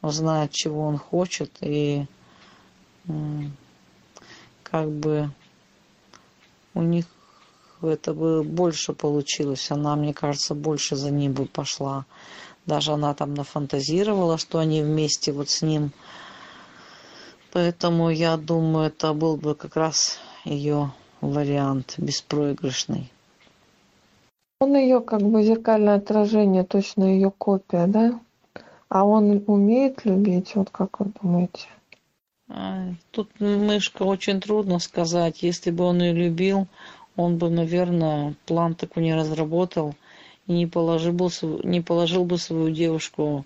Он знает, чего он хочет. И как бы... у них это бы больше получилось. Она, мне кажется, больше за ним бы пошла. Даже она там нафантазировала, что они вместе вот с ним. Поэтому, я думаю, это был бы как раз ее вариант беспроигрышный. Он ее как бы зеркальное отражение, точно ее копия, да? А он умеет любить, вот как вы думаете? Тут, Мышка, очень трудно сказать. Если бы он ее любил, он бы, наверное, план такой не разработал и не положил бы, не положил бы свою девушку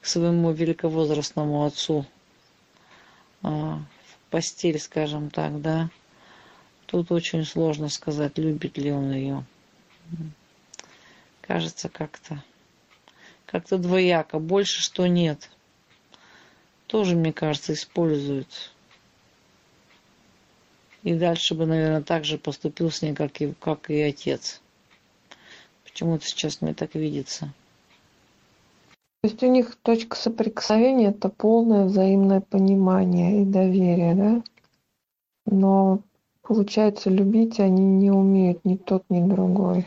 к своему великовозрастному отцу в постель, скажем так, да. Тут очень сложно сказать, любит ли он ее. Кажется, как-то, как-то двояко. Больше что нет. Тоже, мне кажется, используют. И дальше бы, наверное, так же поступил с ней, как и, как и отец. Почему-то сейчас мне так видится. То есть у них точка соприкосновения – это полное взаимное понимание и доверие, да? Но, получается, любить они не умеют ни тот, ни другой.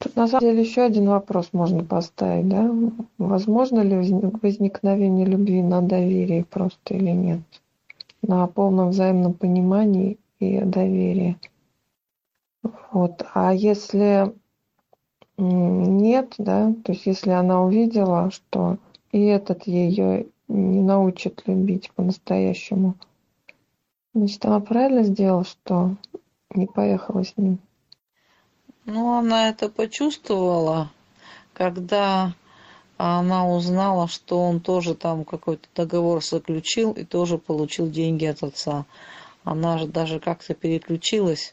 Тут, на самом деле, еще один вопрос можно поставить, да? Возможно ли возникновение любви на доверии просто или нет? На полном взаимном понимании и доверии. Вот. А если нет, да, то есть если она увидела, что и этот ее не научит любить по-настоящему, значит, она правильно сделала, что не поехала с ним? Ну, она это почувствовала, когда она узнала, что он тоже там какой-то договор заключил и тоже получил деньги от отца. Она же даже как-то переключилась.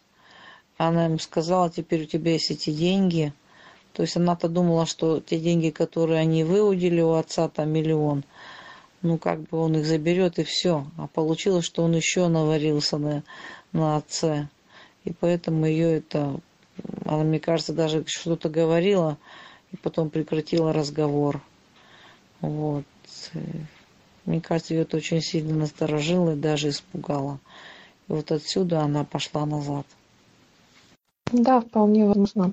Она ему сказала: теперь у тебя есть эти деньги. То есть она-то думала, что те деньги, которые они выудили у отца, там миллион, ну, как бы он их заберет и все. А получилось, что он еще наварился на, на отце. И поэтому ее это... Она, мне кажется, даже что-то говорила и потом прекратила разговор. Вот. Мне кажется, ее это очень сильно насторожило и даже испугало. И вот отсюда она пошла назад. Да, вполне возможно.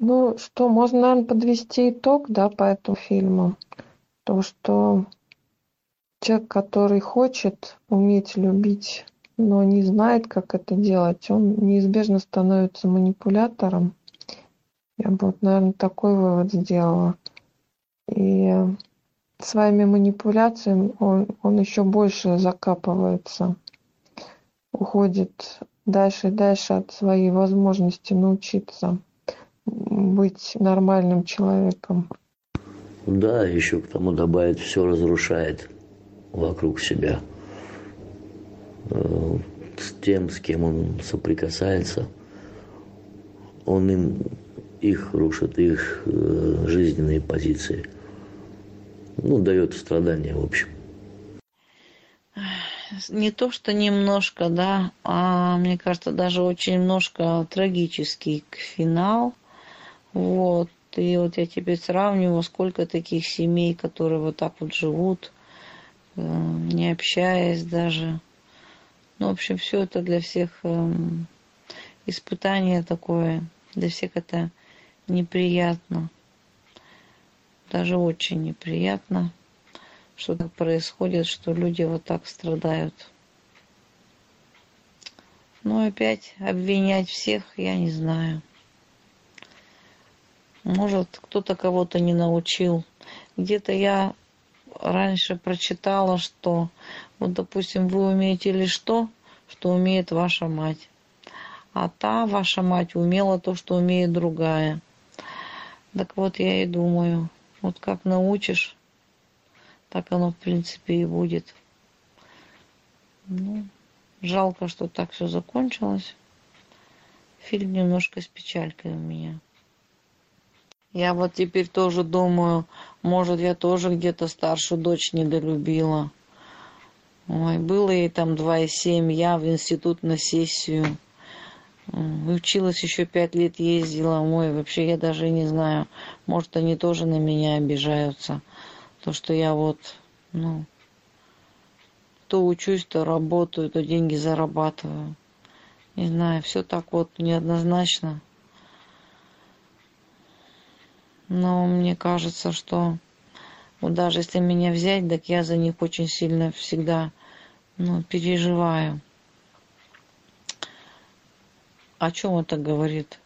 Ну что, можно, наверное, подвести итог, да, по этому фильму. То, что человек, который хочет уметь любить, но не знает, как это делать, он неизбежно становится манипулятором. Я бы, вот, наверное, такой вывод сделала. И своими манипуляциями он, он еще больше закапывается, уходит дальше и дальше от своей возможности научиться быть нормальным человеком. Да, еще к тому добавит, все разрушает вокруг себя. С тем, с кем он соприкасается, он им, их рушит, их э, жизненные позиции. Ну, дает страдания, в общем. Не то, что немножко, да, а, мне кажется, даже очень немножко трагический финал. Вот. И вот я теперь сравниваю, сколько таких семей, которые вот так вот живут, не общаясь даже. Ну, в общем, все это для всех испытание такое, для всех это неприятно. Даже очень неприятно, что так происходит, что люди вот так страдают. Но опять обвинять всех я не знаю. Может, кто-то кого-то не научил. Где-то я раньше прочитала, что вот, допустим, вы умеете лишь то, что умеет ваша мать. А та ваша мать умела то, что умеет другая. Так вот, я и думаю, вот как научишь, так оно, в принципе, и будет. Ну, жалко, что так все закончилось. Фильм немножко с печалькой у меня. Я вот теперь тоже думаю, может, я тоже где-то старшую дочь недолюбила. Ой, было ей там два и семь, я в институт на сессию. Училась еще пять лет, ездила. Ой, вообще я даже не знаю, может, они тоже на меня обижаются. То, что я вот, ну, то учусь, то работаю, то деньги зарабатываю. Не знаю, все так вот неоднозначно. Но мне кажется, что вот даже если меня взять, так я за них очень сильно всегда, ну, переживаю. О чем это говорит?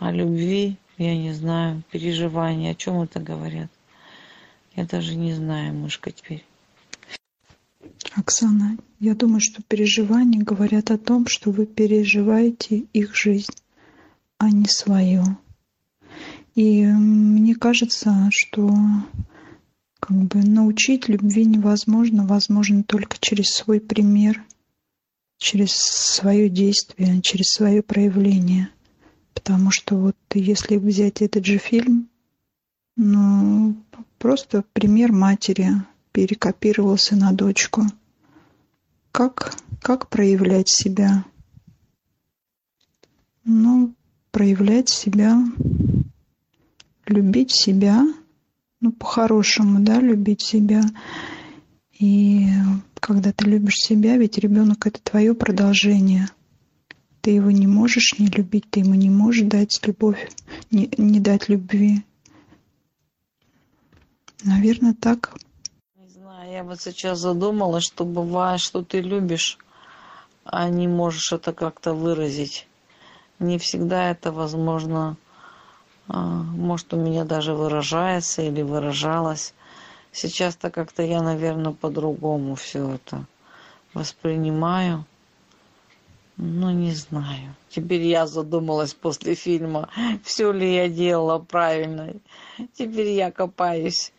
О любви, я не знаю, переживания. О чем это говорят? Я даже не знаю, мышка, теперь. Оксана, я думаю, что переживания говорят о том, что вы переживаете их жизнь, а не свою. И мне кажется, что как бы научить любви невозможно, возможно только через свой пример, через свое действие, через свое проявление. Потому что вот если взять этот же фильм, ну, просто пример матери перекопировался на дочку. Как, как проявлять себя? Ну, проявлять себя... Любить себя, ну, по-хорошему, да, любить себя. И когда ты любишь себя, ведь ребенок — это твое продолжение. Ты его не можешь не любить, ты ему не можешь дать любовь, не, не дать любви. Наверное, так. Не знаю, я вот сейчас задумалась, что бывает, что ты любишь, а не можешь это как-то выразить. Не всегда это возможно. Может, у меня даже выражается или выражалось. Сейчас-то как-то я, наверное, по-другому все это воспринимаю. Ну, не знаю. Теперь я задумалась после фильма, все ли я делала правильно. Теперь я копаюсь.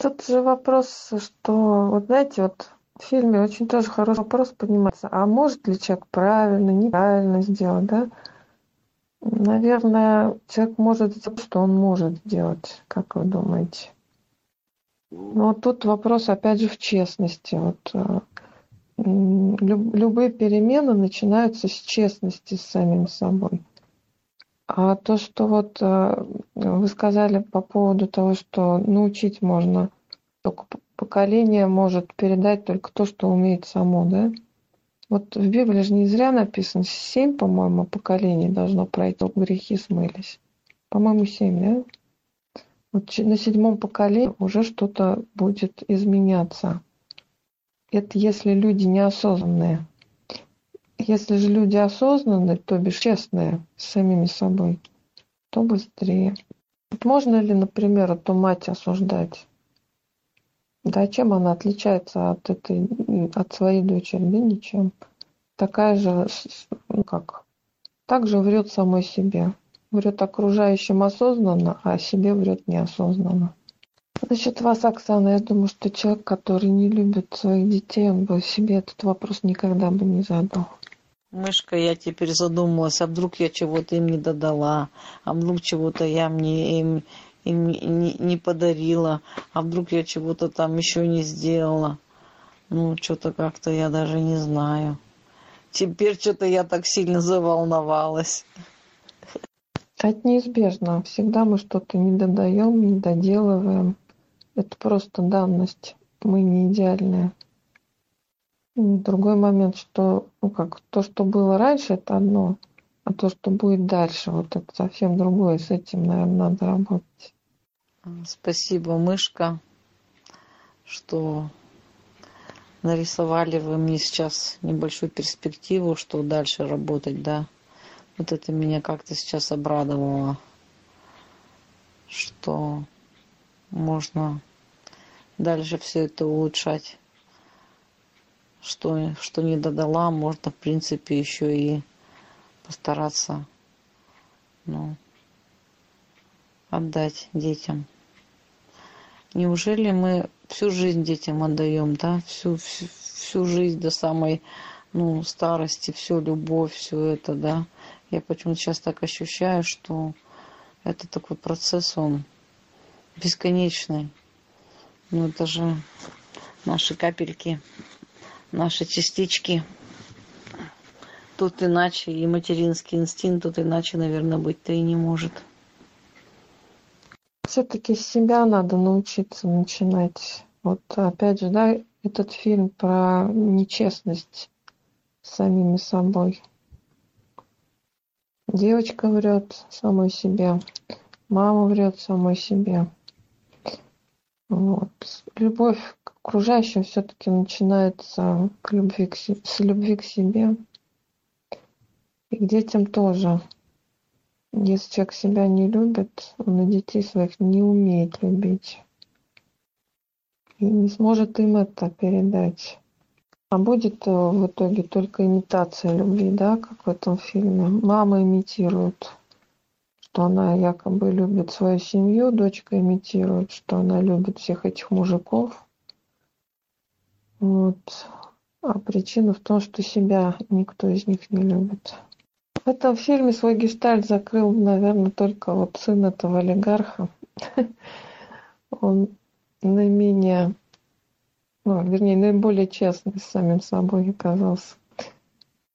Тут же вопрос, что, вот знаете, вот в фильме очень тоже хороший вопрос поднимается. А может ли человек правильно, неправильно сделать, да? Наверное, человек может сделать, что он может сделать, как вы думаете? Но тут вопрос, опять же, в честности. Вот, люб, любые перемены начинаются с честности с самим собой. А то, что вот вы сказали по поводу того, что научить можно, только поколение может передать только то, что умеет само, да? Вот в Библии же не зря написано, семь, по-моему, поколений должно пройти, чтобы грехи смылись. По-моему, семь, да? Вот на седьмом поколении уже что-то будет изменяться. Это если люди неосознанные. Если же люди осознанные, то бишь честные с самими собой, то быстрее. Вот можно ли, например, эту мать осуждать? Да, чем она отличается от этой, от своей дочери? Да ничем. Такая же, ну как, так же врет самой себе. врет окружающим осознанно, а себе врет неосознанно. Насчет вас, Оксана, я думаю, что человек, который не любит своих детей, он бы себе этот вопрос никогда бы не задал. Мышка, я теперь задумалась, а вдруг я чего-то им не додала, а вдруг чего-то я мне им, им не, не подарила, а вдруг я чего-то там еще не сделала. Ну, что-то как-то я даже не знаю. Теперь что-то я так сильно заволновалась. Это неизбежно. Всегда мы что-то не додаем, не доделываем. Это просто данность. Мы не идеальные. Другой момент, что ну как, то, что было раньше, это одно, а то, что будет дальше, вот это совсем другое. С этим, наверное, надо работать. Спасибо, Мышка, что нарисовали вы мне сейчас небольшую перспективу, что дальше работать, да. Вот это меня как-то сейчас обрадовало, что можно дальше все это улучшать. Что, что не додала, можно, в принципе, еще и постараться, ну, отдать детям. Неужели мы всю жизнь детям отдаем, да? Всю, всю, всю жизнь до самой, ну, старости, всю любовь, все это, да? Я почему-то сейчас так ощущаю, что это такой процесс, он бесконечный. Ну, это же наши капельки. Наши частички. Тут иначе и материнский инстинкт, тут иначе, наверное, быть-то и не может. Все-таки с себя надо научиться начинать. Вот опять же, да, этот фильм про нечестность с самими собой. Девочка врет самой себе, мама врет самой себе. Вот. Любовь к окружающим все-таки начинается к любви к себе, с любви к себе. И к детям тоже. Если человек себя не любит, он и детей своих не умеет любить. И не сможет им это передать. А будет в итоге только имитация любви, да, как в этом фильме. Мама имитирует, что она якобы любит свою семью, дочка имитирует, что она любит всех этих мужиков. Вот. А причина в том, что себя никто из них не любит. В этом фильме свой гештальт закрыл, наверное, только вот сын этого олигарха. Он наименее, ну, вернее, наиболее честный с самим собой оказался.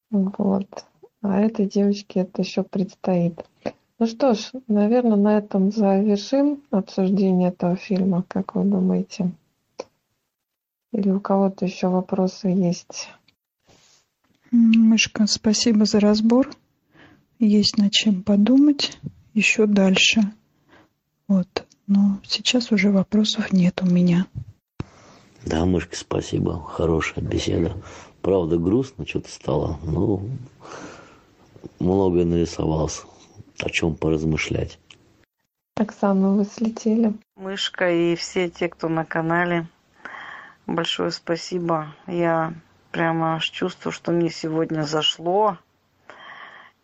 Вот. А этой девочке это еще предстоит. Ну что ж, наверное, на этом завершим обсуждение этого фильма, как вы думаете? Или у кого-то еще вопросы есть? Мышка, спасибо за разбор. Есть над чем подумать еще дальше. Вот. Но сейчас уже вопросов нет у меня. Да, Мышка, спасибо. Хорошая беседа. Правда, грустно что-то стало, но многое нарисовалось. О чем поразмышлять. Оксана, вы слетели. Мышка и все те, кто на канале, большое спасибо. Я прямо аж чувствую, что мне сегодня зашло.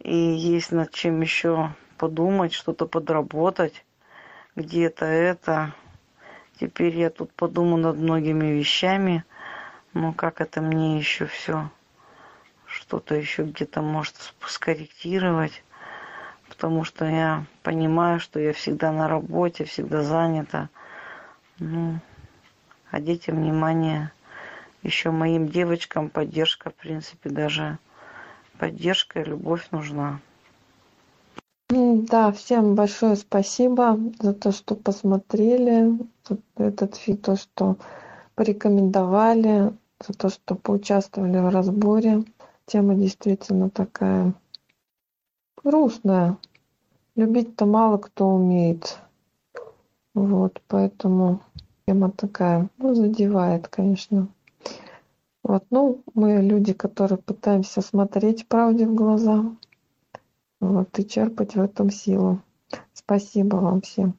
И есть над чем еще подумать, что-то подработать. Где-то это. Теперь я тут подумаю над многими вещами. Но как это мне еще все? Что-то еще где-то может скорректировать. Потому что я понимаю, что я всегда на работе, всегда занята. Ну, а детям внимание. Еще моим девочкам поддержка, в принципе, даже поддержка и любовь нужна. Да, всем большое спасибо за то, что посмотрели этот фильм, то, что порекомендовали, за то, что поучаствовали в разборе. Тема действительно такая... грустная. Любить-то мало кто умеет. Вот, поэтому тема такая, ну, задевает, конечно. Вот, ну, мы люди, которые пытаемся смотреть правде в глаза, вот, и черпать в этом силу. Спасибо вам всем.